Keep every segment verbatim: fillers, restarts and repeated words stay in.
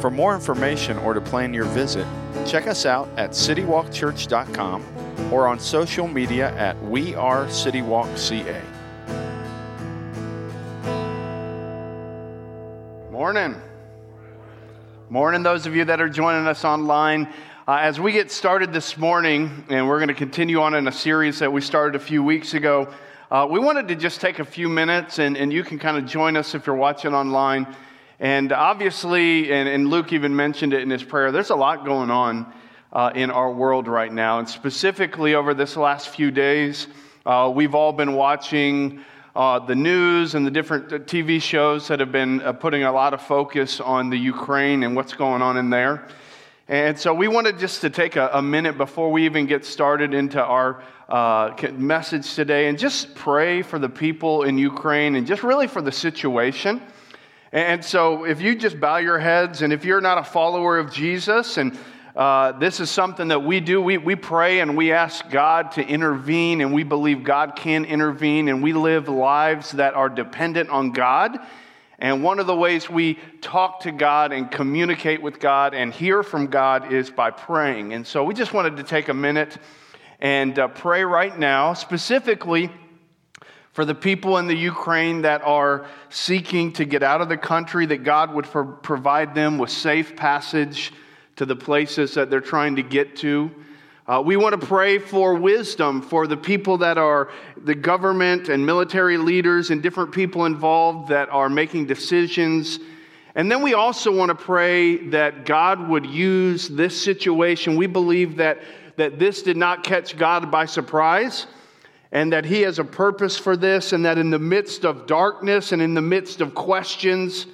For more information or to plan your visit, check us out at city walk church dot com or on social media at We Are CityWalk C A. Morning. Morning, those of you that are joining us online. Uh, as we get started this morning, and we're going to continue on in a series that we started a few weeks ago, uh, we wanted to just take a few minutes, and, and you can kind of join us if you're watching online. And obviously, and, and Luke even mentioned it in his prayer, there's a lot going on uh, in our world right now. And specifically over this last few days, uh, we've all been watching uh, the news and the different T V shows that have been uh, putting a lot of focus on the Ukraine and what's going on in there. And so we wanted just to take a, a minute before we even get started into our uh, message today and just pray for the people in Ukraine and just really for the situation. And so if you just bow your heads, and if you're not a follower of Jesus, and uh, this is something that we do, we, we pray and we ask God to intervene, and we believe God can intervene, and we live lives that are dependent on God. And one of the ways we talk to God and communicate with God and hear from God is by praying. And so we just wanted to take a minute and uh, pray right now, specifically for the people in the Ukraine that are seeking to get out of the country, that God would pro- provide them with safe passage to the places that they're trying to get to. Uh, we want to pray for wisdom for the people that are the government and military leaders and different people involved that are making decisions. And then we also want to pray that God would use this situation. We believe that, that this did not catch God by surprise, and that he has a purpose for this, and that in the midst of darkness and in the midst of questions,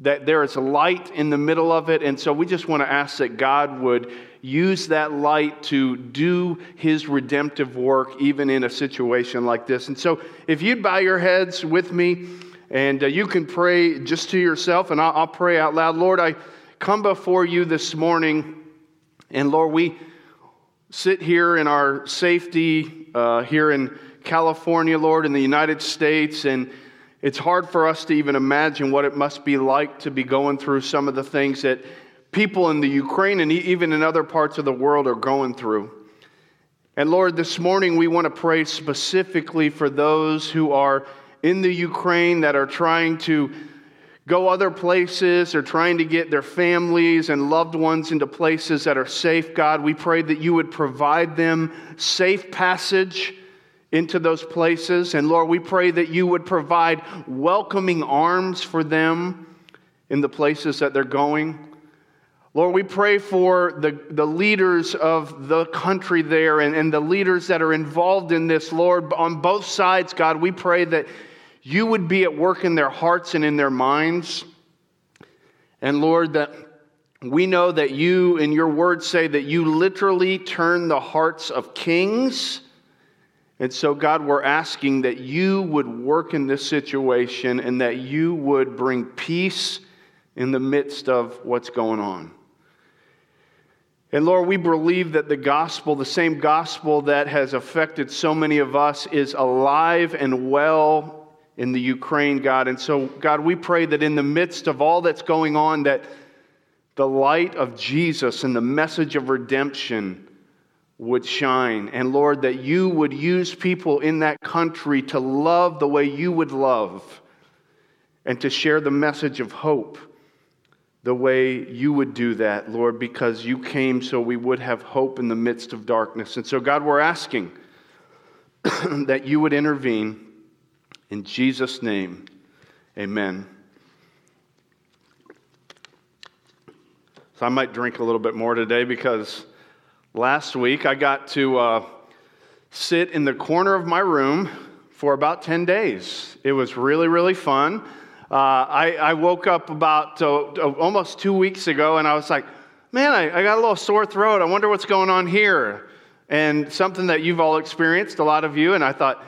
that there is light in the middle of it. And so we just want to ask that God would use that light to do his redemptive work, even in a situation like this. And so if you'd bow your heads with me, and uh, you can pray just to yourself, and I'll, I'll pray out loud. Lord, I come before you this morning, and Lord, we sit here in our safety uh, here in California, Lord, in the United States, and it's hard for us to even imagine what it must be like to be going through some of the things that people in the Ukraine and even in other parts of the world are going through. And Lord, this morning we want to pray specifically for those who are in the Ukraine that are trying to go other places. They're trying to get their families and loved ones into places that are safe. God, we pray that you would provide them safe passage into those places. And Lord, we pray that you would provide welcoming arms for them in the places that they're going. Lord, we pray for the, the leaders of the country there and, and the leaders that are involved in this, Lord, on both sides. God, we pray that you would be at work in their hearts and in their minds. And Lord, that we know that you in your word say that you literally turn the hearts of kings. And so, God, we're asking that you would work in this situation and that you would bring peace in the midst of what's going on. And Lord, we believe that the gospel, the same gospel that has affected so many of us, is alive and well in the Ukraine, God. And so, God, we pray that in the midst of all that's going on, that the light of Jesus and the message of redemption would shine. And Lord, that you would use people in that country to love the way you would love and to share the message of hope the way you would do that, Lord, because you came so we would have hope in the midst of darkness. And so, God, we're asking that you would intervene. In Jesus' name, amen. So I might drink a little bit more today because last week I got to uh, sit in the corner of my room for about ten days. It was really, really fun. Uh, I, I woke up about uh, almost two weeks ago, and I was like, man, I, I got a little sore throat. I wonder what's going on here. And something that you've all experienced, a lot of you, and I thought,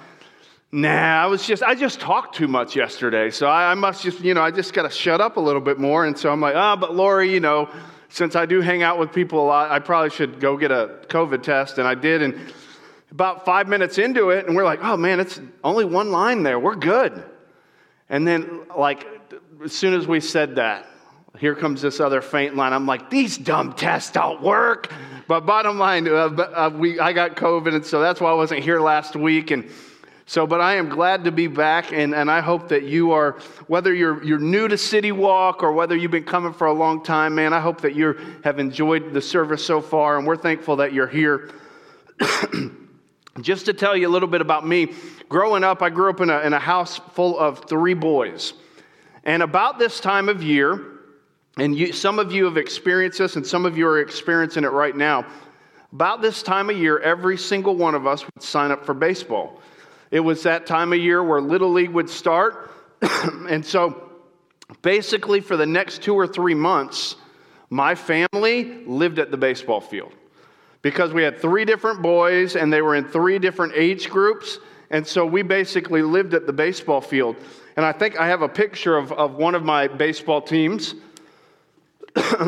nah, I was just, I just talked too much yesterday, so I, I must just, you know, I just got to shut up a little bit more. And so I'm like, ah, oh, but Lori, you know, since I do hang out with people a lot, I probably should go get a COVID test, and I did, and about five minutes into it, and we're like, oh man, it's only one line there, we're good. And then, like, as soon as we said that, here comes this other faint line. I'm like, these dumb tests don't work. But bottom line, uh, uh, we I got COVID, and so that's why I wasn't here last week. And so, but I am glad to be back, and, and I hope that you are, whether you're you're new to CityWalk or whether you've been coming for a long time, man, I hope that you have enjoyed the service so far, and we're thankful that you're here. Just to tell you a little bit about me, growing up, I grew up in a, in a house full of three boys. And about this time of year, and you, some of you have experienced this, and some of you are experiencing it right now. About this time of year, every single one of us would sign up for baseball. It was that time of year where Little League would start. And so basically for the next two or three months, my family lived at the baseball field because we had three different boys, and they were in three different age groups. And so we basically lived at the baseball field. And I think I have a picture of, of one of my baseball teams.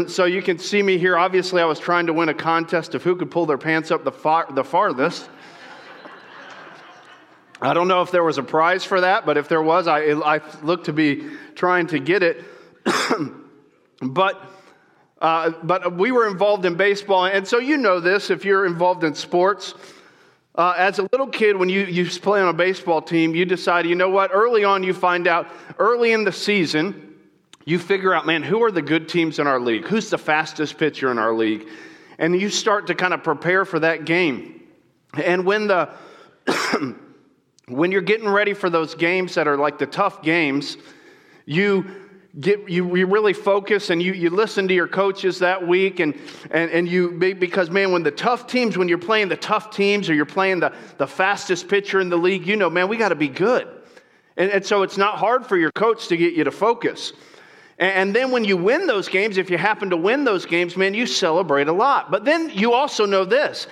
So you can see me here. Obviously, I was trying to win a contest of who could pull their pants up the far, the farthest. I don't know if there was a prize for that, but if there was, I, I looked to be trying to get it. But, uh, but we were involved in baseball, and so you know this if you're involved in sports. Uh, as a little kid, when you, you play on a baseball team, you decide, you know what, early on you find out, early in the season, you figure out, man, who are the good teams in our league? Who's the fastest pitcher in our league? And you start to kind of prepare for that game. And when the when you're getting ready for those games that are like the tough games, you get you, you really focus and you, you listen to your coaches that week and and and you because man, when the tough teams, when you're playing the tough teams or you're playing the, the fastest pitcher in the league, you know, man, we got to be good. And, and so it's not hard for your coach to get you to focus. And then when you win those games, if you happen to win those games, man, you celebrate a lot. But then you also know this.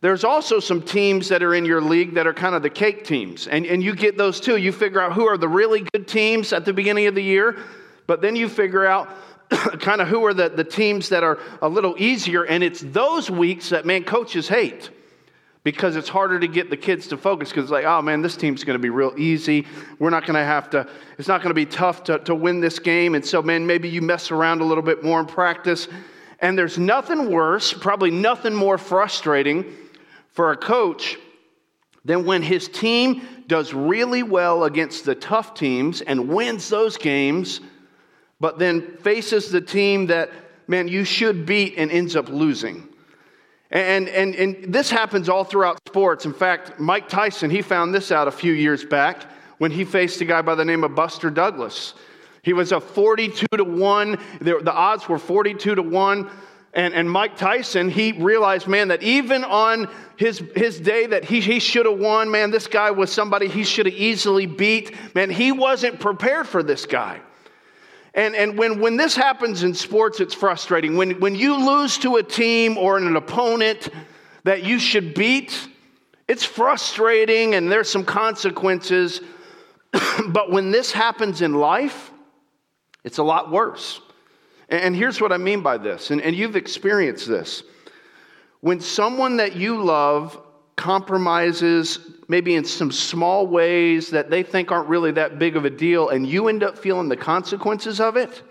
There's also some teams that are in your league that are kind of the cake teams. And, and you get those too. You figure out who are the really good teams at the beginning of the year. But then you figure out kind of who are the, the teams that are a little easier. And it's those weeks that, man, coaches hate. Because it's harder to get the kids to focus because it's like, oh man, this team's going to be real easy. We're not going to have to, it's not going to be tough to, to win this game. And so, man, maybe you mess around a little bit more in practice. And there's nothing worse, probably nothing more frustrating for a coach than when his team does really well against the tough teams and wins those games, but then faces the team that, man, you should beat and ends up losing. And, and and this happens all throughout sports. In fact, Mike Tyson, he found this out a few years back when he faced a guy by the name of Buster Douglas. He was a forty-two to one. The, the odds were forty-two to one. And, and Mike Tyson, he realized, man, that even on his his day that he, he should have won, man, this guy was somebody he should have easily beat. Man, he wasn't prepared for this guy. And and when, when this happens in sports, it's frustrating. When when you lose to a team or an opponent that you should beat, it's frustrating and there's some consequences. But when this happens in life, it's a lot worse. And, and here's what I mean by this, and, and you've experienced this. When someone that you love compromises maybe in some small ways that they think aren't really that big of a deal, and you end up feeling the consequences of it,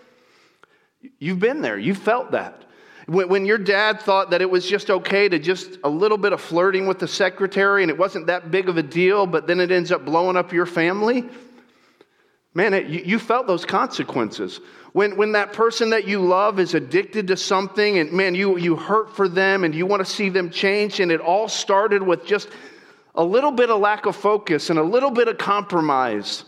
you've been there. You felt that. When, when your dad thought that it was just okay to just a little bit of flirting with the secretary, and it wasn't that big of a deal, but then it ends up blowing up your family, man, it, you, you felt those consequences. When when that person that you love is addicted to something, and man, you, you hurt for them, and you want to see them change, and it all started with just a little bit of lack of focus and a little bit of compromise,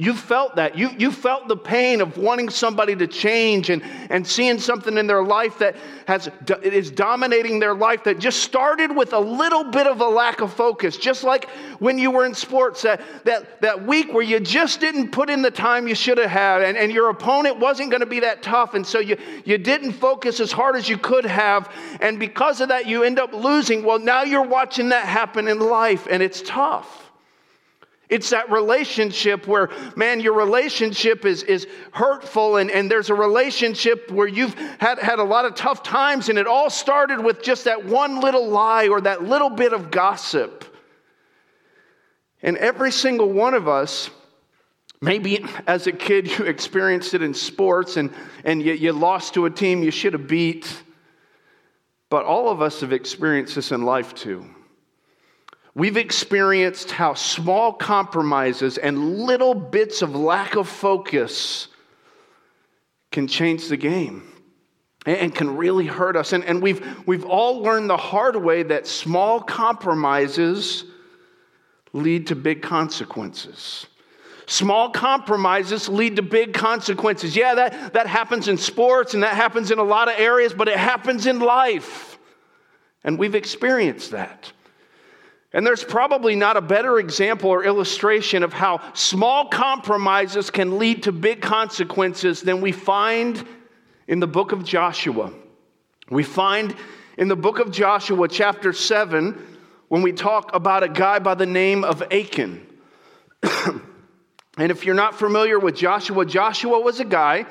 You felt that. You, you felt the pain of wanting somebody to change and, and seeing something in their life that has, is dominating their life that just started with a little bit of a lack of focus. Just like when you were in sports, that, that, that week where you just didn't put in the time you should have had and, and your opponent wasn't going to be that tough. And so you, you didn't focus as hard as you could have. And because of that, you end up losing. Well, now you're watching that happen in life, and it's tough. It's that relationship where, man, your relationship is, is hurtful, and, and there's a relationship where you've had, had a lot of tough times, and it all started with just that one little lie or that little bit of gossip. And every single one of us, maybe as a kid you experienced it in sports and, and you, you lost to a team you should have beat, but all of us have experienced this in life too. We've experienced how small compromises and little bits of lack of focus can change the game and can really hurt us. And, and we've, we've all learned the hard way that small compromises lead to big consequences. Small compromises lead to big consequences. Yeah, that, that happens in sports and that happens in a lot of areas, but it happens in life. And we've experienced that. And there's probably not a better example or illustration of how small compromises can lead to big consequences than we find in the book of Joshua. We find in the book of Joshua, chapter seven, when we talk about a guy by the name of Achan. And if you're not familiar with Joshua, Joshua was a guy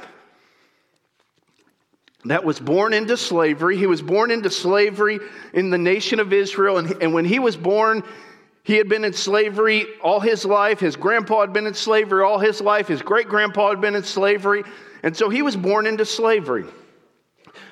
that was born into slavery. He was born into slavery in the nation of Israel. And, and when he was born, he had been in slavery all his life. His grandpa had been in slavery all his life. His great-grandpa had been in slavery. And so he was born into slavery.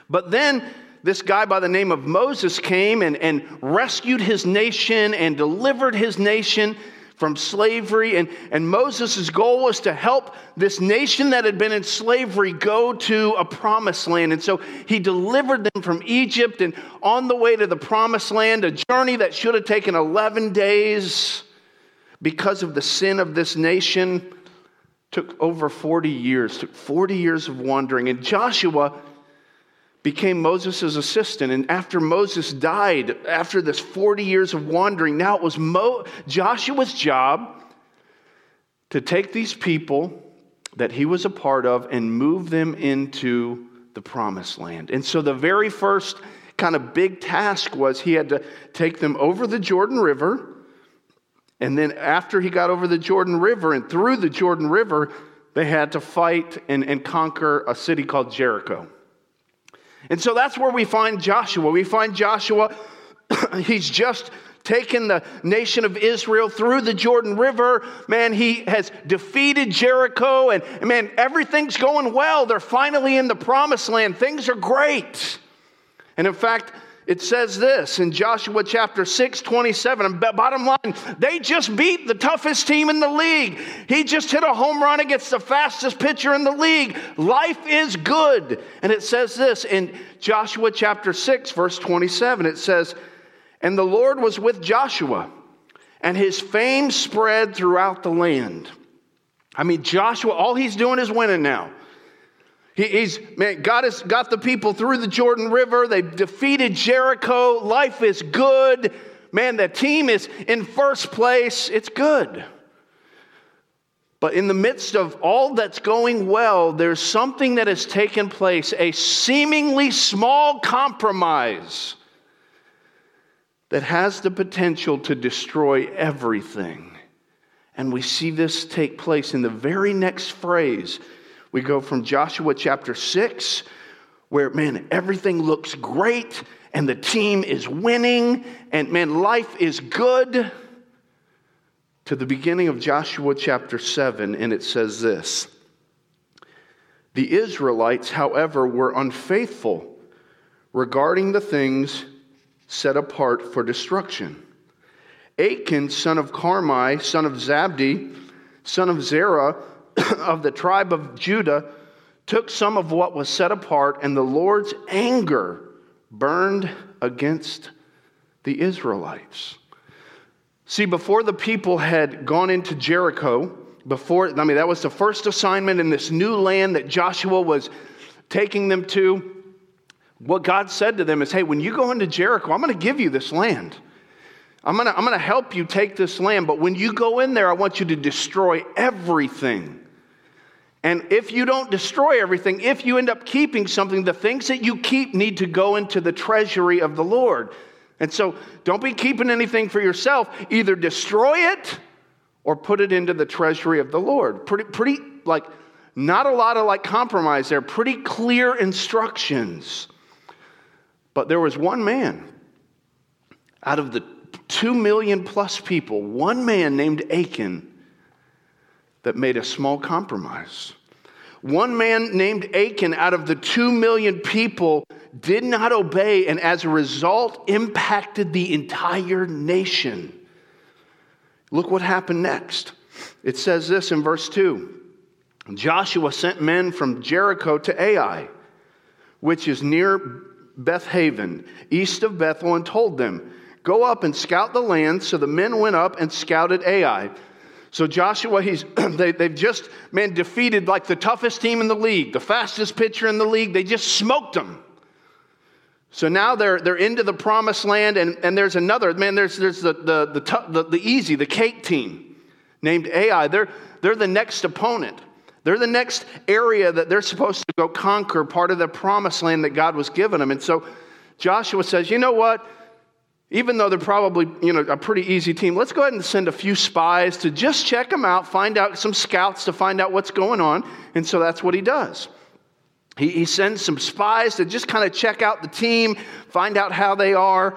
But then this guy by the name of Moses came and, and rescued his nation and delivered his nation from slavery. And, and Moses' goal was to help this nation that had been in slavery go to a promised land. And so he delivered them from Egypt, and on the way to the promised land, a journey that should have taken eleven days because of the sin of this nation, took over forty years, took forty years of wandering. And Joshua became Moses' assistant. And after Moses died, after this forty years of wandering, now it was Mo- Joshua's job to take these people that he was a part of and move them into the promised land. And so the very first kind of big task was he had to take them over the Jordan River. And then after he got over the Jordan River and through the Jordan River, they had to fight and, and conquer a city called Jericho. And so that's where we find Joshua. We find Joshua, he's just taken the nation of Israel through the Jordan River. Man, he has defeated Jericho, and man, everything's going well. They're finally in the promised land. Things are great. And in fact, it says this in Joshua chapter six, twenty-seven, and bottom line, they just beat the toughest team in the league. He just hit a home run against the fastest pitcher in the league. Life is good. And it says this in Joshua chapter six, verse twenty-seven, it says, "And the Lord was with Joshua, and his fame spread throughout the land." I mean, Joshua, all he's doing is winning now. He's, man, God has got the people through the Jordan River. They've defeated Jericho. Life is good. Man, the team is in first place. It's good. But in the midst of all that's going well, there's something that has taken place, a seemingly small compromise that has the potential to destroy everything. And we see this take place in the very next phrase. We go from Joshua chapter six, where, man, everything looks great, and the team is winning, and, man, life is good, to the beginning of Joshua chapter seven, and it says this. "The Israelites, however, were unfaithful regarding the things set apart for destruction. Achan, son of Carmi, son of Zabdi, son of Zerah, of the tribe of Judah, took some of what was set apart, and the Lord's anger burned against the Israelites." See, before the people had gone into Jericho before, I mean, that was the first assignment in this new land that Joshua was taking them to. What God said to them is, hey, when you go into Jericho, I'm going to give you this land. I'm going to, I'm going to help you take this land. But when you go in there, I want you to destroy everything. And if you don't destroy everything, if you end up keeping something, the things that you keep need to go into the treasury of the Lord. And so don't be keeping anything for yourself. Either destroy it or put it into the treasury of the Lord. Pretty, pretty, like, not a lot of, like, compromise there. Pretty clear instructions. But there was one man out of the two million plus people, one man named Achan that made a small compromise. One man named Achan out of the two million people did not obey, and as a result impacted the entire nation. Look what happened next. It says this in verse two. Joshua sent men from Jericho to Ai, which is near Beth Haven, east of Bethel, and told them, go up and scout the land. So the men went up and scouted Ai. So Joshua, he's they, they've just, man, defeated like the toughest team in the league, the fastest pitcher in the league. They just smoked them. So now they're they're into the promised land, and, and there's another, man, there's there's the the the, t- the the easy, the cake team named Ai. They're they're the next opponent. They're the next area that they're supposed to go conquer, part of the promised land that God was giving them. And so Joshua says, you know what? Even though they're probably, you know, a pretty easy team, let's go ahead and send a few spies to just check them out, find out some scouts to find out what's going on. And so that's what he does. He, he sends some spies to just kind of check out the team, find out how they are.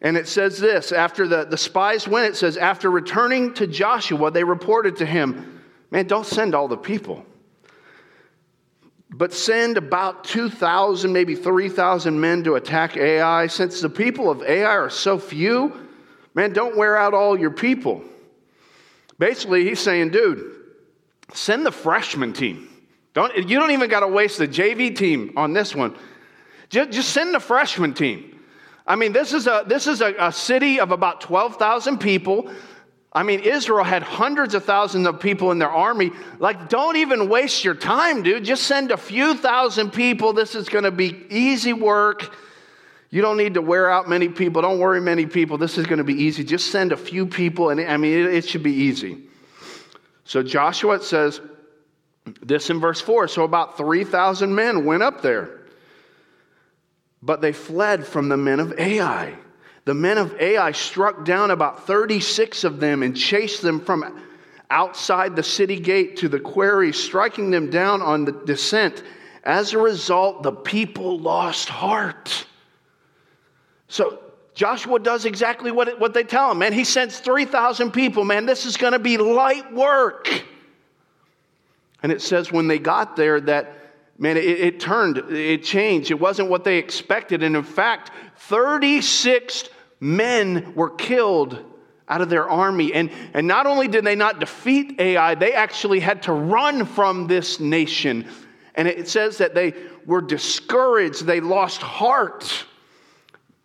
And it says this, after the, the spies went, it says, after returning to Joshua, they reported to him, man, don't send all the people, but send about two thousand, maybe three thousand men to attack Ai. Since the people of Ai are so few, man, don't wear out all your people. Basically, he's saying, dude, send the freshman team. Don't, you don't even got to waste the J V team on this one. Just, just send the freshman team. I mean, this is a this is a, a city of about twelve thousand people. I mean, Israel had hundreds of thousands of people in their army. Like, don't even waste your time, dude. Just send a few thousand people. This is going to be easy work. You don't need to wear out many people. Don't worry many people. This is going to be easy. Just send a few people, and I mean, it, it should be easy. So Joshua, it says this in verse four. So about three thousand men went up there, but they fled from the men of Ai. The men of Ai struck down about thirty-six of them and chased them from outside the city gate to the quarry, striking them down on the descent. As a result, the people lost heart. So Joshua does exactly what, it, what they tell him, man. He sends three thousand people, man. This is going to be light work. And it says when they got there that, man, it, it turned, it changed. It wasn't what they expected. And in fact, thirty-six men were killed out of their army. And, and not only did they not defeat Ai, they actually had to run from this nation. And it says that they were discouraged. They lost heart.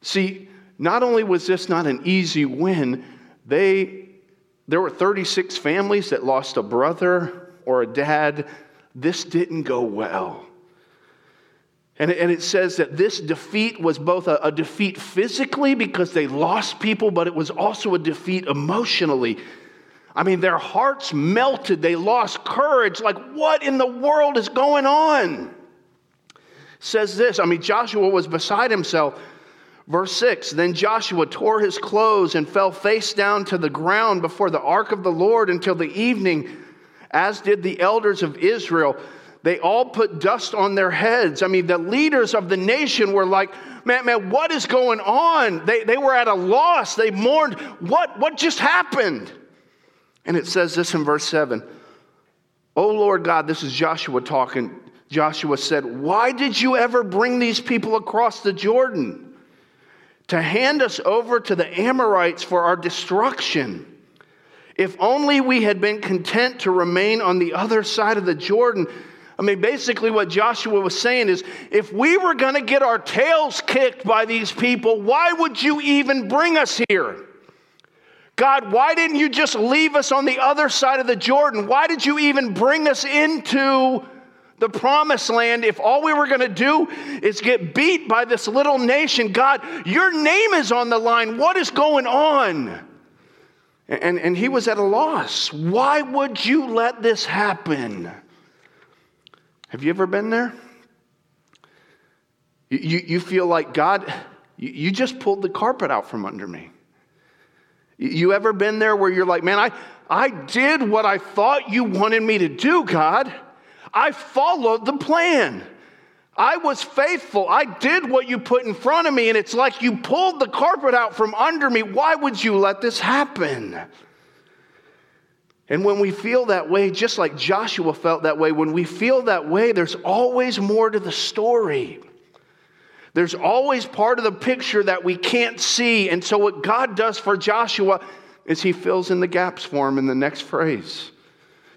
See, not only was this not an easy win, they there were thirty-six families that lost a brother or a dad. This didn't go well. And it, and it says that this defeat was both a, a defeat physically because they lost people, but it was also a defeat emotionally. I mean, their hearts melted. They lost courage. Like, what in the world is going on? It says this, I mean, Joshua was beside himself. Verse six, then Joshua tore his clothes and fell face down to the ground before the ark of the Lord until the evening, as did the elders of Israel. They all put dust on their heads. I mean, the leaders of the nation were like, man, man, what is going on? They they were at a loss. They mourned. What, what just happened? And it says this in verse seven. Oh, Lord God, this is Joshua talking. Joshua said, why did you ever bring these people across the Jordan to hand us over to the Amorites for our destruction? If only we had been content to remain on the other side of the Jordan. I mean, basically what Joshua was saying is, if we were going to get our tails kicked by these people, why would you even bring us here? God, why didn't you just leave us on the other side of the Jordan? Why did you even bring us into the promised land if all we were going to do is get beat by this little nation? God, your name is on the line. What is going on? And, and he was at a loss. Why would you let this happen? Have you ever been there? You, you, you feel like, God, you, you just pulled the carpet out from under me. You, you ever been there where you're like, man, I, I did what I thought you wanted me to do, God. I followed the plan. I was faithful. I did what you put in front of me, and it's like you pulled the carpet out from under me. Why would you let this happen? And when we feel that way, just like Joshua felt that way, when we feel that way, there's always more to the story. There's always part of the picture that we can't see. And so what God does for Joshua is he fills in the gaps for him in the next phrase.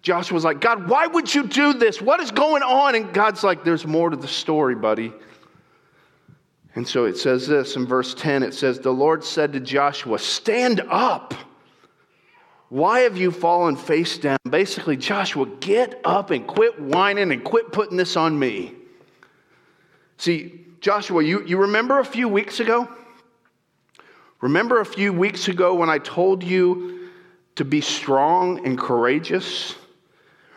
Joshua's like, God, why would you do this? What is going on? And God's like, there's more to the story, buddy. And so it says this in verse ten. It says, the Lord said to Joshua, stand up. Why have you fallen face down? Basically, Joshua, get up and quit whining and quit putting this on me. See, Joshua, you, you remember a few weeks ago? Remember a few weeks ago when I told you to be strong and courageous?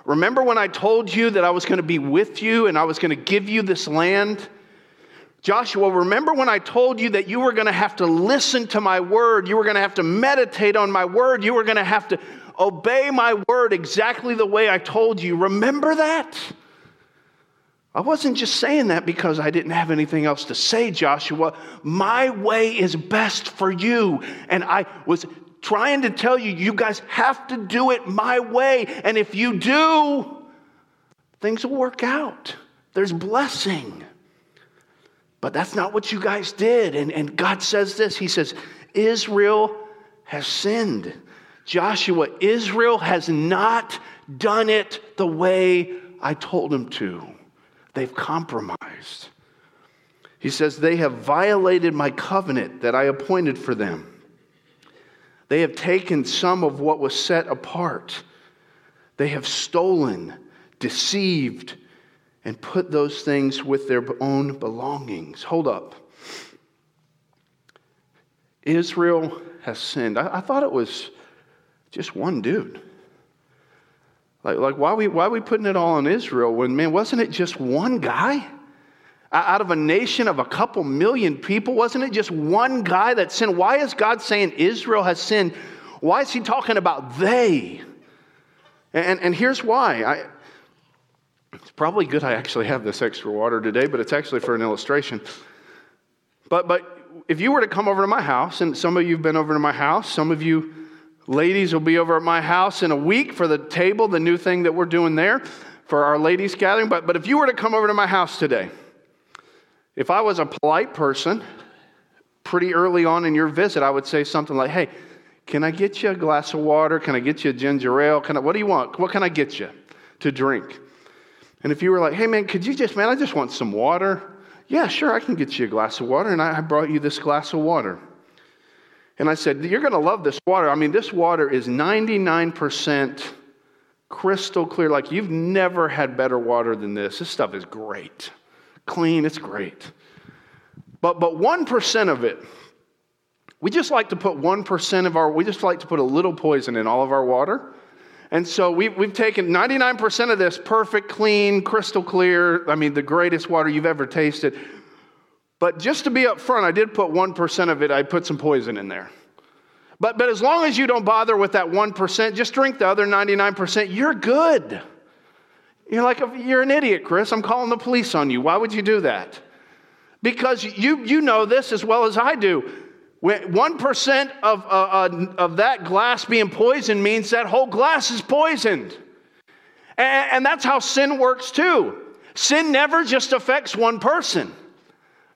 Remember when I told you that I was going to be with you and I was going to give you this land? Joshua, remember when I told you that you were going to have to listen to my word, you were going to have to meditate on my word, you were going to have to obey my word exactly the way I told you. Remember that? I wasn't just saying that because I didn't have anything else to say, Joshua. My way is best for you. And I was trying to tell you, you guys have to do it my way. And if you do, things will work out. There's blessing. But that's not what you guys did. And, and God says this. He says, Israel has sinned. Joshua, Israel has not done it the way I told them to. They've compromised. He says, they have violated my covenant that I appointed for them. They have taken some of what was set apart. They have stolen, deceived, and put those things with their own belongings. Hold up. Israel has sinned. I, I thought it was just one dude. Like, like why, we, why are we putting it all on Israel when, man, wasn't it just one guy? Out of a nation of a couple million people, wasn't it just one guy that sinned? Why is God saying Israel has sinned? Why is he talking about they? And, and here's why. I, it's probably good I actually have this extra water today, but it's actually for an illustration. But, but if you were to come over to my house, and some of you have been over to my house, some of you ladies will be over at my house in a week for the table, the new thing that we're doing there for our ladies gathering. But but if you were to come over to my house today, if I was a polite person, pretty early on in your visit, I would say something like, hey, can I get you a glass of water? Can I get you a ginger ale? Can I, what do you want? What can I get you to drink? And if you were like, hey, man, could you just, man, I just want some water. Yeah, sure, I can get you a glass of water. And I, I brought you this glass of water. And I said, you're going to love this water. I mean, this water is ninety-nine percent crystal clear. Like, you've never had better water than this. This stuff is great. Clean, it's great. But but one percent of it, we just like to put one percent of our, we just like to put a little poison in all of our water. And so we've, we've taken ninety-nine percent of this perfect, clean, crystal clear, I mean, the greatest water you've ever tasted. But just to be up front, I did put one percent of it, I put some poison in there. But but as long as you don't bother with that one percent, just drink the other ninety-nine percent, you're good. You're like, you're an idiot, Chris. I'm calling the police on you. Why would you do that? Because you you know this as well as I do. one percent of, uh, uh, of that glass being poisoned means that whole glass is poisoned. And, and that's how sin works too. Sin never just affects one person.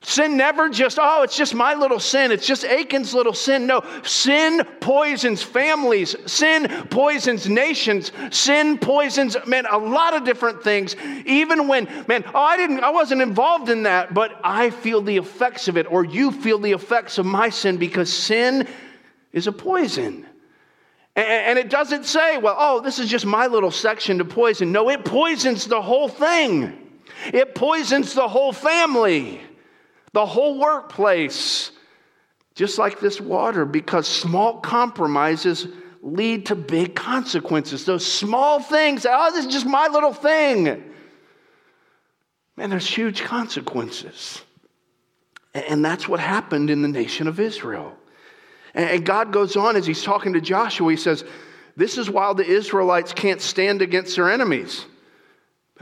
Sin never just, oh, it's just my little sin. It's just Achan's little sin. No, sin poisons families. Sin poisons nations. Sin poisons, man, a lot of different things. Even when, man, oh, I didn't, I wasn't involved in that, but I feel the effects of it, or you feel the effects of my sin because sin is a poison. And it doesn't say, well, oh, this is just my little section to poison. No, it poisons the whole thing. It poisons the whole family, the whole workplace, just like this water, because small compromises lead to big consequences. Those small things, oh, this is just my little thing. Man, there's huge consequences. And that's what happened in the nation of Israel. And God goes on as he's talking to Joshua, he says, this is why the Israelites can't stand against their enemies.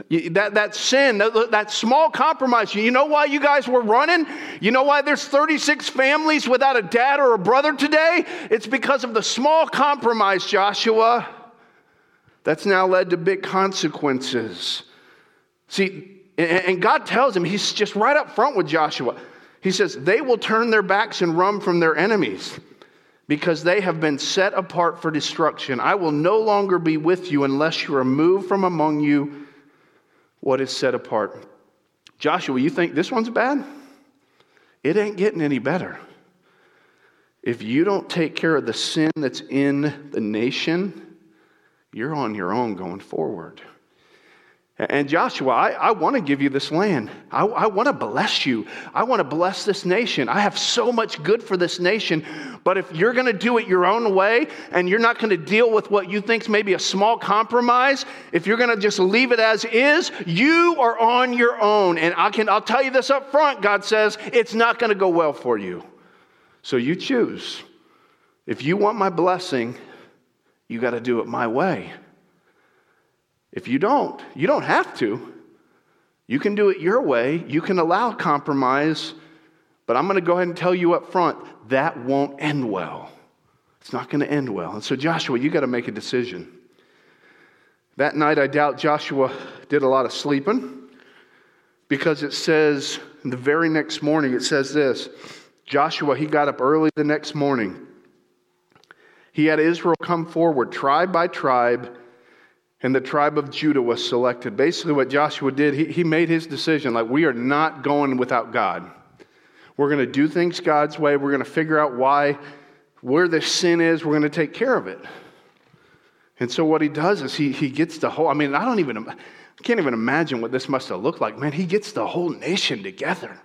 That, that sin, that, that small compromise, you know why you guys were running? You know why there's thirty-six families without a dad or a brother today? It's because of the small compromise, Joshua. That's now led to big consequences. See, and God tells him, he's just right up front with Joshua. He says, they will turn their backs and run from their enemies because they have been set apart for destruction. I will no longer be with you unless you remove from among you what is set apart. Joshua, you think this one's bad? It ain't getting any better. If you don't take care of the sin that's in the nation, you're on your own going forward. And Joshua, I, I want to give you this land. I, I want to bless you. I want to bless this nation. I have so much good for this nation. But if you're going to do it your own way and you're not going to deal with what you think is maybe a small compromise, if you're going to just leave it as is, you are on your own. And I can, I'll tell you this up front, God says, it's not going to go well for you. So you choose. If you want my blessing, you got to do it my way. If you don't, you don't have to. You can do it your way. You can allow compromise. But I'm going to go ahead and tell you up front, that won't end well. It's not going to end well. And so Joshua, you got to make a decision. That night, I doubt Joshua did a lot of sleeping, because it says, the very next morning, it says this. Joshua, he got up early the next morning. He had Israel come forward, tribe by tribe, and the tribe of Judah was selected. Basically what Joshua did, he, he made his decision. Like, we are not going without God. We're going to do things God's way. We're going to figure out why, where this sin is. We're going to take care of it. And so what he does is he he gets the whole, I mean, I don't even, I can't even imagine what this must have looked like. Man, he gets the whole nation together.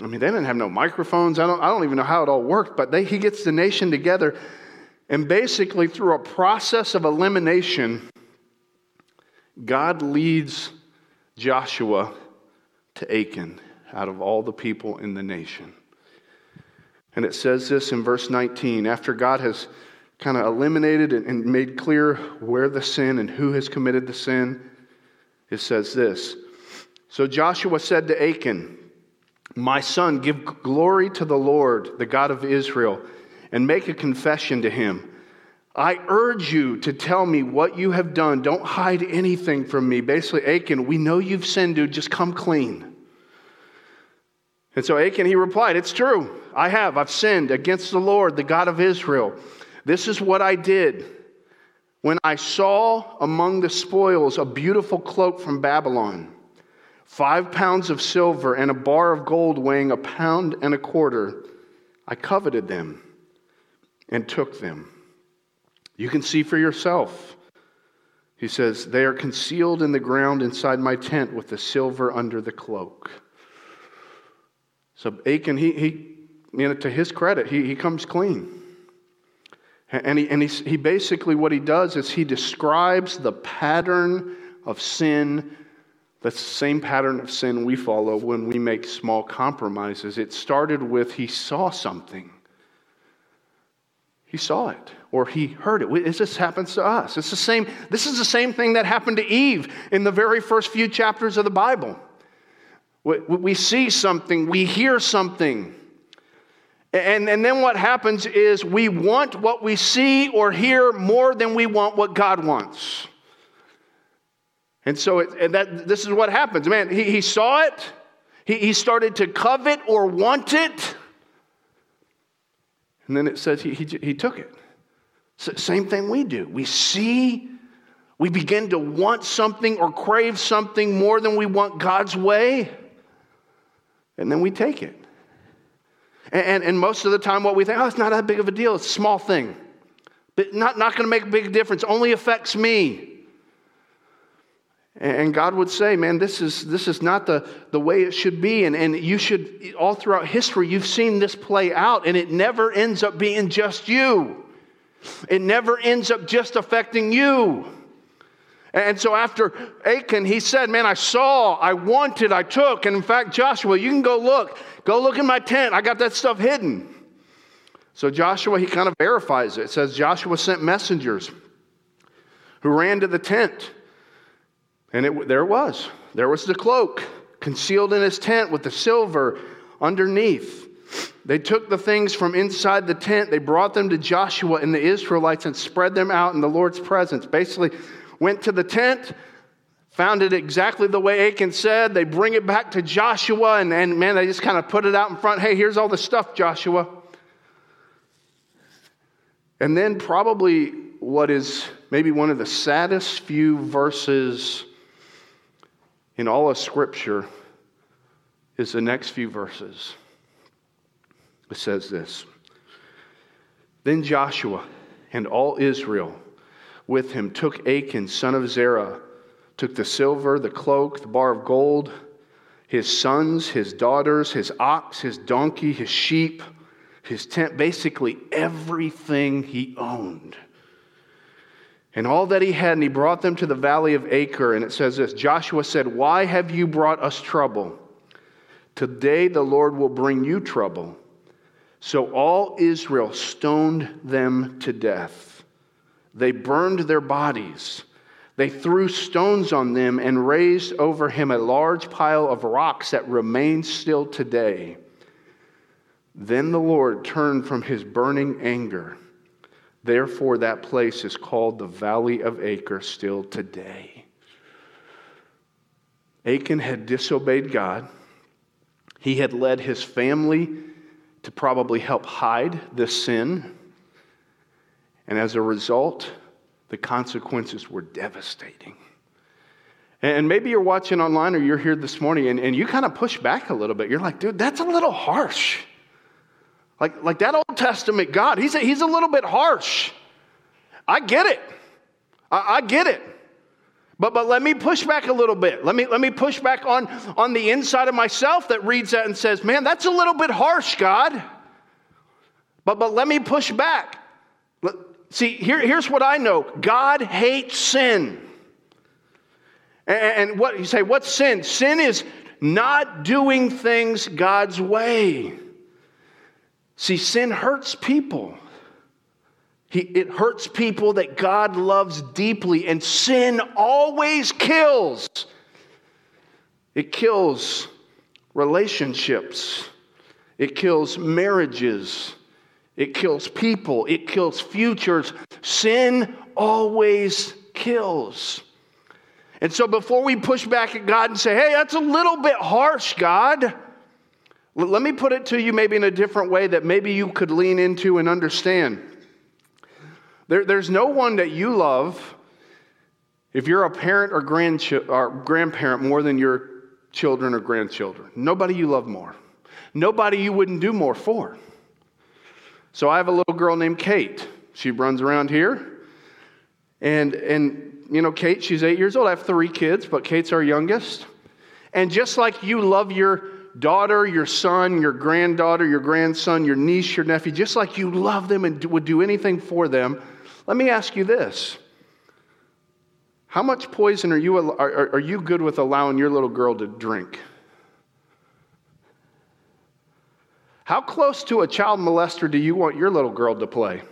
I mean, they didn't have no microphones. I don't, I don't even know how it all worked, but they, he gets the nation together. And basically, through a process of elimination, God leads Joshua to Achan out of all the people in the nation. And it says this in verse nineteen. After God has kind of eliminated and made clear where the sin and who has committed the sin, it says this. So Joshua said to Achan, "My son, give glory to the Lord, the God of Israel, and make a confession to him. I urge you to tell me what you have done. Don't hide anything from me." Basically, Achan, we know you've sinned, dude. Just come clean. And so Achan, he replied, "It's true. I have. I've sinned against the Lord, the God of Israel. This is what I did. When I saw among the spoils a beautiful cloak from Babylon, five pounds of silver and a bar of gold weighing a pound and a quarter, I coveted them and took them." You can see for yourself. He says, "They are concealed in the ground inside my tent with the silver under the cloak." So Achan, he, he you know, to his credit, he, he comes clean. And, he, and he, he basically, what he does is he describes the pattern of sin. That's the same pattern of sin we follow when we make small compromises. It started with he saw something. He saw it, or he heard it. It just happens to us. It's the same. This is the same thing that happened to Eve in the very first few chapters of the Bible. We, we see something, we hear something. And, and then what happens is we want what we see or hear more than we want what God wants. And so it, and that, this is what happens. Man, he, he saw it. He, he started to covet or want it. And then it says he, he, he took it. So same thing we do. We see, we begin to want something or crave something more than we want God's way. And then we take it. And, and, and most of the time what we think, oh, it's not that big of a deal. It's a small thing. Not, not going to make a big difference. Only affects me. And God would say, man, this is this is not the, the way it should be. And, and you should, all throughout history, you've seen this play out. And it never ends up being just you. It never ends up just affecting you. And so after Achan, he said, man, I saw, I wanted, I took. And in fact, Joshua, you can go look. Go look in my tent. I got that stuff hidden. So Joshua, he kind of verifies it. It says, Joshua sent messengers who ran to the tent. And it, there it was. There was the cloak concealed in his tent with the silver underneath. They took the things from inside the tent. They brought them to Joshua and the Israelites and spread them out in the Lord's presence. Basically, went to the tent, found it exactly the way Achan said. They bring it back to Joshua, and, and man, they just kind of put it out in front. Hey, here's all the stuff, Joshua. And then probably what is maybe one of the saddest few verses in all of Scripture is the next few verses. It says this, then Joshua and all Israel with him took Achan, son of Zerah, took the silver, the cloak, the bar of gold, his sons, his daughters, his ox, his donkey, his sheep, his tent, basically everything he owned. And all that he had, and he brought them to the Valley of Achor. And it says this, Joshua said, why have you brought us trouble? Today the Lord will bring you trouble. So all Israel stoned them to death. They burned their bodies. They threw stones on them and raised over him a large pile of rocks that remains still today. Then the Lord turned from his burning anger. Therefore, that place is called the Valley of Achor still today. Achan had disobeyed God. He had led his family to probably help hide this sin. And as a result, the consequences were devastating. And maybe you're watching online or you're here this morning and, and you kind of push back a little bit. You're like, dude, that's a little harsh. Like, like that Old Testament God, he's a, he's a little bit harsh. I get it. I, I get it. But but let me push back a little bit. Let me let me push back on, on the inside of myself that reads that and says, man, that's a little bit harsh, God. But but let me push back. See, here, here's what I know. God hates sin. And, and what you say, what's sin? Sin is not doing things God's way. See, sin hurts people. He, it hurts people that God loves deeply, and sin always kills. It kills relationships. It kills marriages. It kills people. It kills futures. Sin always kills. And so before we push back at God and say, hey, that's a little bit harsh, God, let me put it to you maybe in a different way that maybe you could lean into and understand. There, there's no one that you love, if you're a parent or, grandchi- or grandparent, more than your children or grandchildren. Nobody you love more. Nobody you wouldn't do more for. So I have a little girl named Kate. She runs around here. And, and you know, Kate, she's eight years old. I have three kids, but Kate's our youngest. And just like you love your daughter, your son, your granddaughter, your grandson, your niece, your nephew, just like you love them and would do anything for them, let me ask you this. How much poison are you are, are you good with allowing your little girl to drink? How close to a child molester do you want your little girl to play?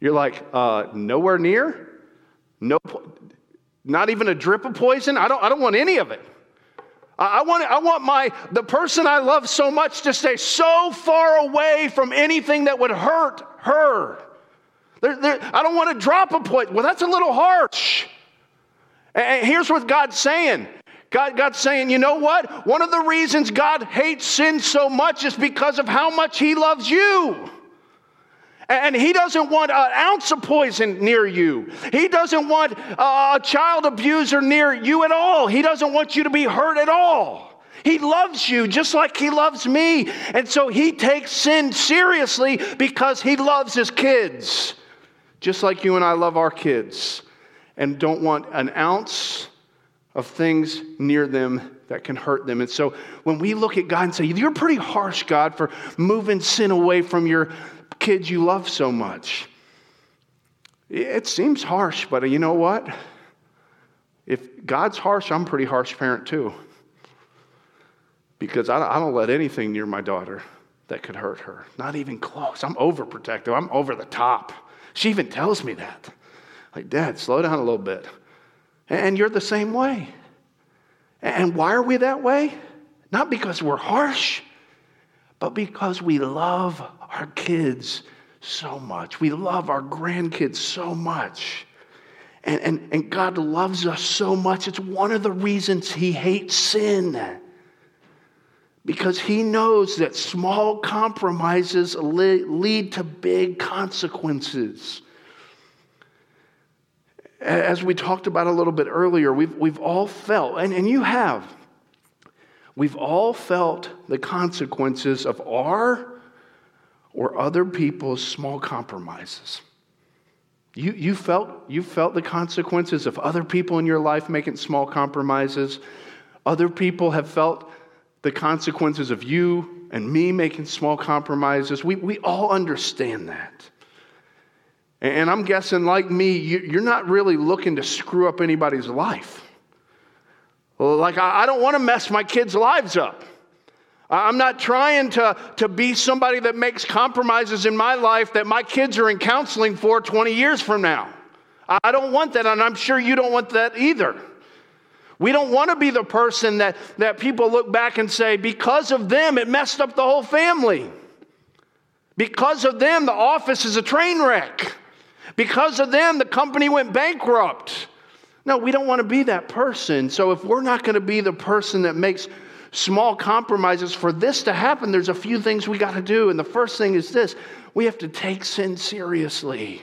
You're like, uh, nowhere near? No, not even a drip of poison? I don't I don't want any of it. I want I want my the person I love so much to stay so far away from anything that would hurt her. There, there, I don't want to drop a point. Well, that's a little harsh. And here's what God's saying. God, God's saying, you know what? One of the reasons God hates sin so much is because of how much he loves you. And he doesn't want an ounce of poison near you. He doesn't want a child abuser near you at all. He doesn't want you to be hurt at all. He loves you just like he loves me. And so he takes sin seriously because he loves his kids, just like you and I love our kids and don't want an ounce of things near them that can hurt them. And so when we look at God and say, you're pretty harsh, God, for moving sin away from your kids you love so much. It seems harsh, but you know what? If God's harsh, I'm a pretty harsh parent too. Because I don't let anything near my daughter that could hurt her. Not even close. I'm overprotective. I'm over the top. She even tells me that. Like, Dad, slow down a little bit. And you're the same way. And why are we that way? Not because we're harsh, but because we love our kids so much. We love our grandkids so much. And, and, and God loves us so much. It's one of the reasons he hates sin. Because he knows that small compromises lead to big consequences. As we talked about a little bit earlier, we've, we've all felt, and, and you have, we've all felt the consequences of our or other people's small compromises. You, you, felt, you felt the consequences of other people in your life making small compromises. Other people have felt the consequences of you and me making small compromises. We we all understand that. And I'm guessing, like me, you, you're not really looking to screw up anybody's life. Like, I, I don't want to mess my kids' lives up. I'm not trying to, to be somebody that makes compromises in my life that my kids are in counseling for twenty years from now. I, I don't want that, and I'm sure you don't want that either. We don't want to be the person that, that people look back and say, because of them, it messed up the whole family. Because of them, the office is a train wreck. Because of them, the company went bankrupt. No, we don't want to be that person. So if we're not going to be the person that makes small compromises, for this to happen, there's a few things we got to do. And the first thing is this. We have to take sin seriously.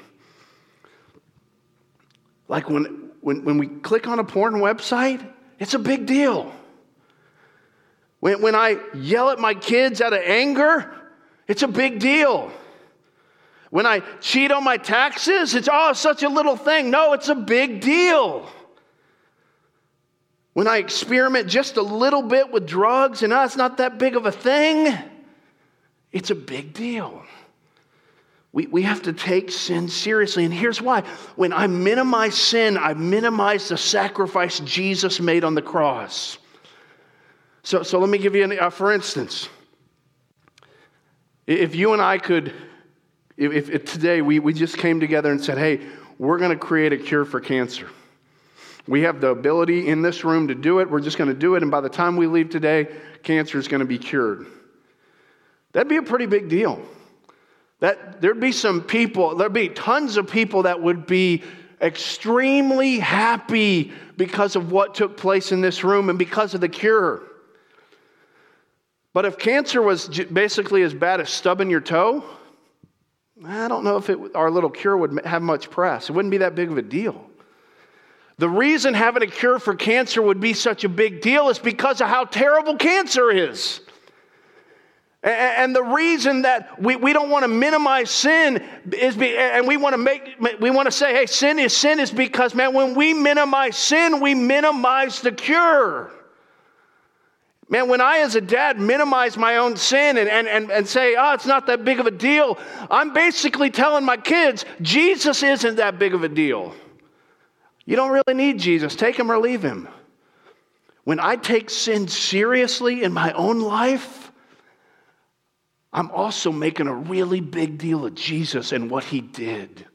Like when... When, when we click on a porn website, it's a big deal. When, when I yell at my kids out of anger, it's a big deal. When I cheat on my taxes, it's oh, such a little thing. No, it's a big deal. When I experiment just a little bit with drugs and oh, it's not that big of a thing, it's a big deal. We we have to take sin seriously. And here's why. When I minimize sin, I minimize the sacrifice Jesus made on the cross. So, so let me give you, an, uh, for instance, if you and I could, if, if today we, we just came together and said, hey, we're going to create a cure for cancer. We have the ability in this room to do it. We're just going to do it. And by the time we leave today, cancer is going to be cured. That'd be a pretty big deal. That there'd be some people, there'd be tons of people that would be extremely happy because of what took place in this room and because of the cure. But if cancer was basically as bad as stubbing your toe, I don't know if it, our little cure would have much press. It wouldn't be that big of a deal. The reason having a cure for cancer would be such a big deal is because of how terrible cancer is. And the reason that we, we don't want to minimize sin is, be, and we want to make, we want to say, hey, sin is sin is because, man, when we minimize sin, we minimize the cure. Man, when I as a dad minimize my own sin and, and, and, and say, oh, it's not that big of a deal, I'm basically telling my kids, Jesus isn't that big of a deal. You don't really need Jesus. Take him or leave him. When I take sin seriously in my own life, I'm also making a really big deal of Jesus and what he did.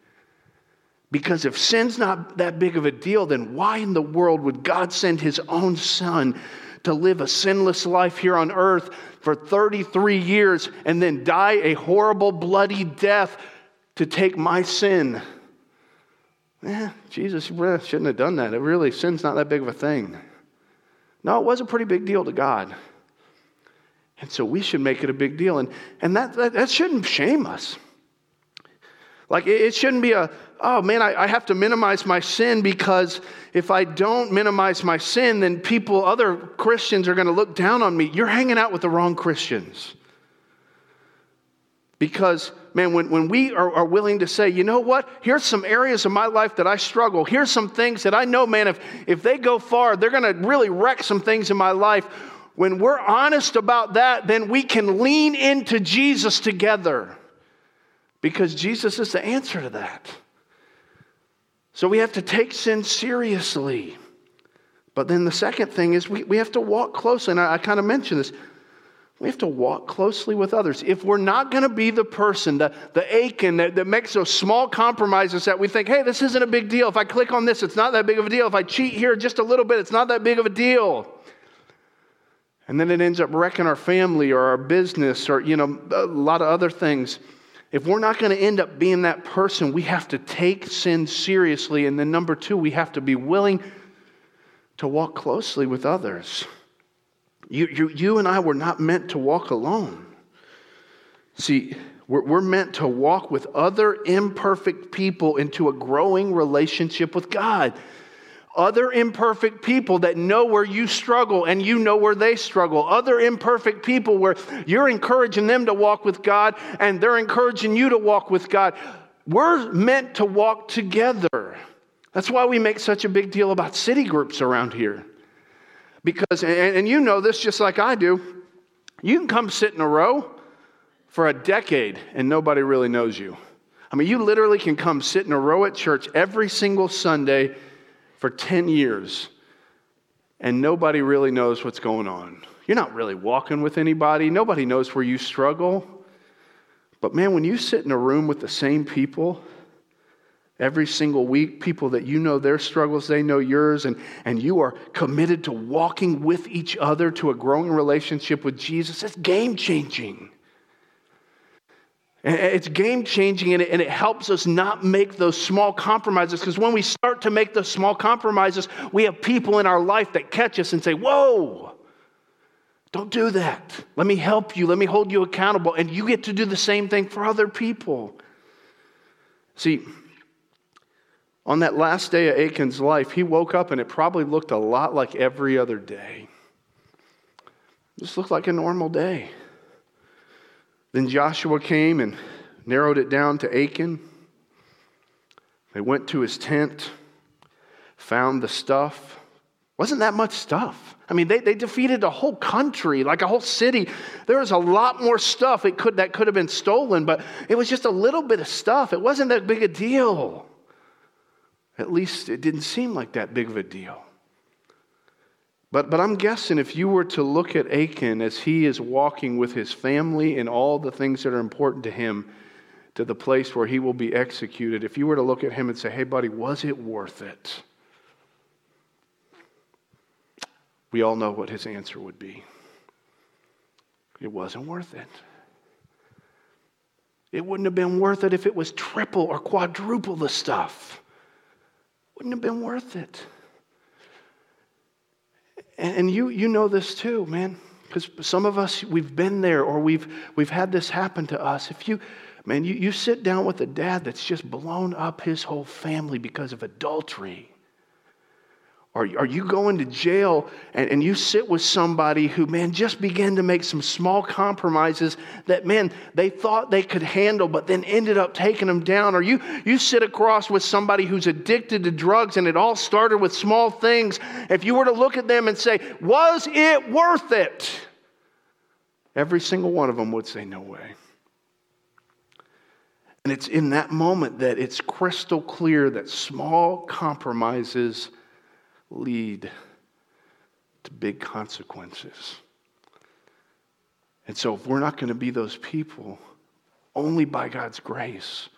Because if sin's not that big of a deal, then why in the world would God send his own son to live a sinless life here on earth for thirty-three years and then die a horrible, bloody death to take my sin? Eh, Jesus shouldn't have done that. It really, sin's not that big of a thing. No, it was a pretty big deal to God. And so we should make it a big deal. And, and that, that, that shouldn't shame us. Like, it shouldn't be a, oh man, I, I have to minimize my sin, because if I don't minimize my sin, then people, other Christians are going to look down on me. You're hanging out with the wrong Christians. Because, man, when, when we are, are willing to say, you know what, here's some areas of my life that I struggle. Here's some things that I know, man, if, if they go far, they're going to really wreck some things in my life. When we're honest about that, then we can lean into Jesus together, because Jesus is the answer to that. So we have to take sin seriously. But then the second thing is we, we have to walk closely. And I, I kind of mentioned this. We have to walk closely with others. If we're not going to be the person, the, the Achan that, that makes those small compromises that we think, hey, this isn't a big deal. If I click on this, it's not that big of a deal. If I cheat here just a little bit, it's not that big of a deal. And then it ends up wrecking our family or our business or, you know, a lot of other things. If we're not going to end up being that person, we have to take sin seriously. And then number two, we have to be willing to walk closely with others. You, you, you and I were not meant to walk alone. See, we're, we're meant to walk with other imperfect people into a growing relationship with God. Other imperfect people that know where you struggle and you know where they struggle. Other imperfect people where you're encouraging them to walk with God and they're encouraging you to walk with God. We're meant to walk together. That's why we make such a big deal about city groups around here. Because, and, and you know this just like I do, you can come sit in a row for a decade and nobody really knows you. I mean, you literally can come sit in a row at church every single Sunday for ten years and nobody really knows what's going on. You're not really walking with anybody. Nobody knows where you struggle. But man, when you sit in a room with the same people every single week, people that you know their struggles, they know yours, and, and you are committed to walking with each other to a growing relationship with Jesus, that's game-changing. And it's game-changing, and it, and it helps us not make those small compromises, because when we start to make those small compromises, we have people in our life that catch us and say, whoa, don't do that. Let me help you. Let me hold you accountable. And you get to do the same thing for other people. See, on that last day of Achan's life, he woke up and it probably looked a lot like every other day. Just looked like a normal day. Then Joshua came and narrowed it down to Achan. They went to his tent, found the stuff. Wasn't that much stuff. I mean, they, they defeated a whole country, like a whole city. There was a lot more stuff it could that could have been stolen, but it was just a little bit of stuff. It wasn't that big a deal. At least it didn't seem like that big of a deal. But but I'm guessing if you were to look at Achan as he is walking with his family and all the things that are important to him to the place where he will be executed, if you were to look at him and say, hey, buddy, was it worth it? We all know what his answer would be. It wasn't worth it. It wouldn't have been worth it if it was triple or quadruple the stuff. Wouldn't have been worth it. And, and you you know this too, man, because some of us, we've been there or we've we've had this happen to us. If you, man, you, you sit down with a dad that's just blown up his whole family because of adultery. Or are you going to jail and, and you sit with somebody who, man, just began to make some small compromises that, man, they thought they could handle but then ended up taking them down. Or you, you sit across with somebody who's addicted to drugs and it all started with small things. If you were to look at them and say, was it worth it? Every single one of them would say, no way. And it's in that moment that it's crystal clear that small compromises lead to big consequences. And so if we're not going to be those people, only by God's grace,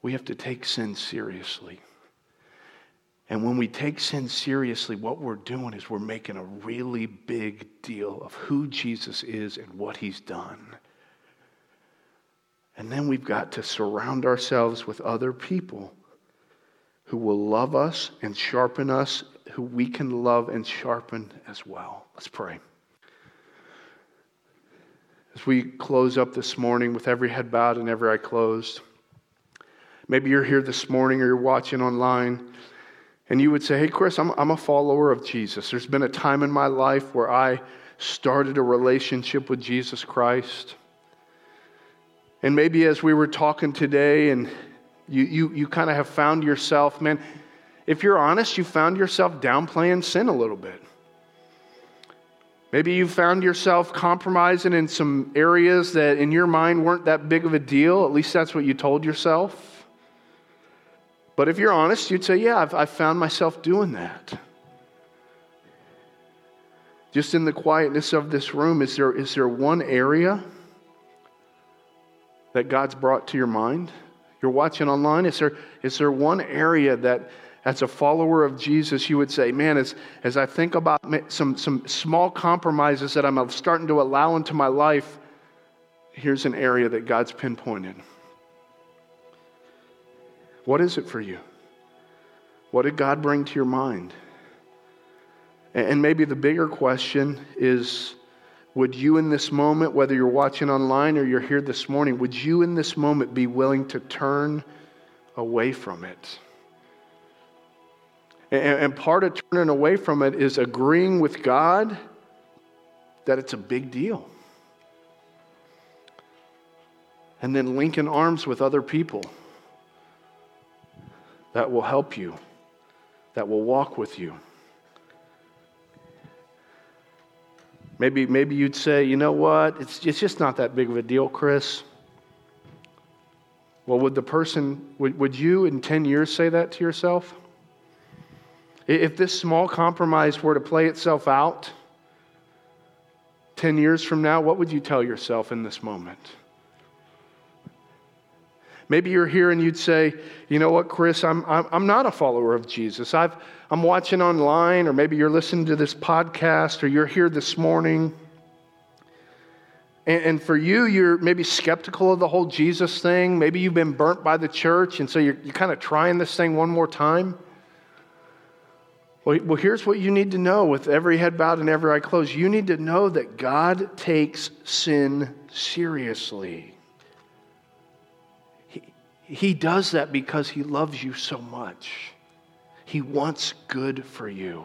we have to take sin seriously. And when we take sin seriously, what we're doing is we're making a really big deal of who Jesus is and what he's done. And then we've got to surround ourselves with other people who will love us and sharpen us, who we can love and sharpen as well. Let's pray. As we close up this morning with every head bowed and every eye closed, Maybe you're here this morning or you're watching online and you would say, hey, Chris, I'm, I'm a follower of Jesus. There's been a time in my life where I started a relationship with Jesus Christ. And maybe as we were talking today and you you you kind of have found yourself, man, if you're honest, you found yourself downplaying sin a little bit. Maybe you found yourself compromising in some areas that in your mind weren't that big of a deal. At least that's what you told yourself. But if you're honest, you'd say, yeah, I've, I've found myself doing that. Just in the quietness of this room, is there is there one area that God's brought to your mind? You're watching online, is there is there one area that as a follower of Jesus, you would say, man, as, as I think about some, some small compromises that I'm starting to allow into my life, here's an area that God's pinpointed. What is it for you? What did God bring to your mind? And maybe the bigger question is, would you in this moment, whether you're watching online or you're here this morning, would you in this moment be willing to turn away from it? And part of turning away from it is agreeing with God that it's a big deal. And then linking arms with other people that will help you, that will walk with you. Maybe maybe you'd say, you know what, it's, it's just not that big of a deal, Chris. Well, would the person, would, would you in ten years say that to yourself? If this small compromise were to play itself out ten years from now, what would you tell yourself in this moment? Maybe you're here and you'd say, you know what, Chris, I'm I'm, I'm not a follower of Jesus. I've, I'm watching online, or maybe you're listening to this podcast, or you're here this morning. And, and for you, you're maybe skeptical of the whole Jesus thing. Maybe you've been burnt by the church, and so you're, you're kind of trying this thing one more time. Well, here's what you need to know with every head bowed and every eye closed. You need to know that God takes sin seriously. He, he does that because he loves you so much. He wants good for you.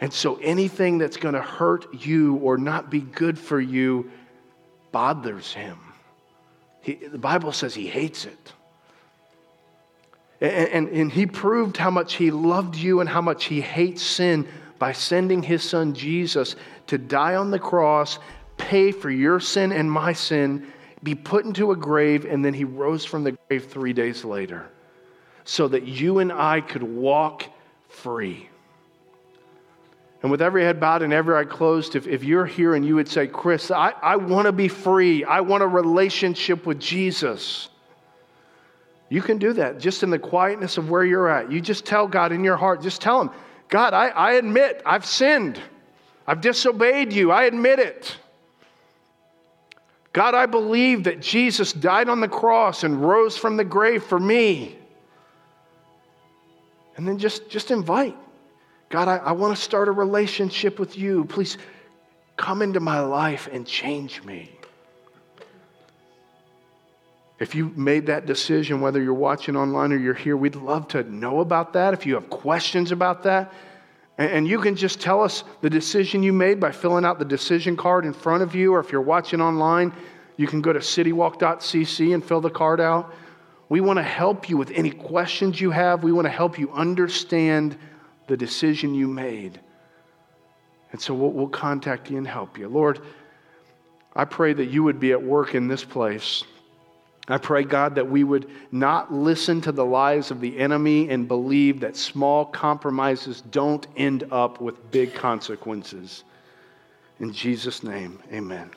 And so anything that's going to hurt you or not be good for you bothers him. He, the Bible says he hates it. And, and, and he proved how much he loved you and how much he hates sin by sending his son Jesus to die on the cross, pay for your sin and my sin, be put into a grave, and then he rose from the grave three days later so that you and I could walk free. And with every head bowed and every eye closed, if, if you're here and you would say, Chris, I, I want to be free. I want a relationship with Jesus. You can do that just in the quietness of where you're at. You just tell God in your heart, just tell him, God, I, I admit I've sinned. I've disobeyed you. I admit it. God, I believe that Jesus died on the cross and rose from the grave for me. And then just, just invite. God, I, I want to start a relationship with you. Please come into my life and change me. If you made that decision, whether you're watching online or you're here, we'd love to know about that. If you have questions about that, and you can just tell us the decision you made by filling out the decision card in front of you, or if you're watching online, you can go to city walk dot c c and fill the card out. We want to help you with any questions you have. We want to help you understand the decision you made. And so we'll, we'll contact you and help you. Lord, I pray that you would be at work in this place. I pray, God, that we would not listen to the lies of the enemy and believe that small compromises don't end up with big consequences. In Jesus' name, amen.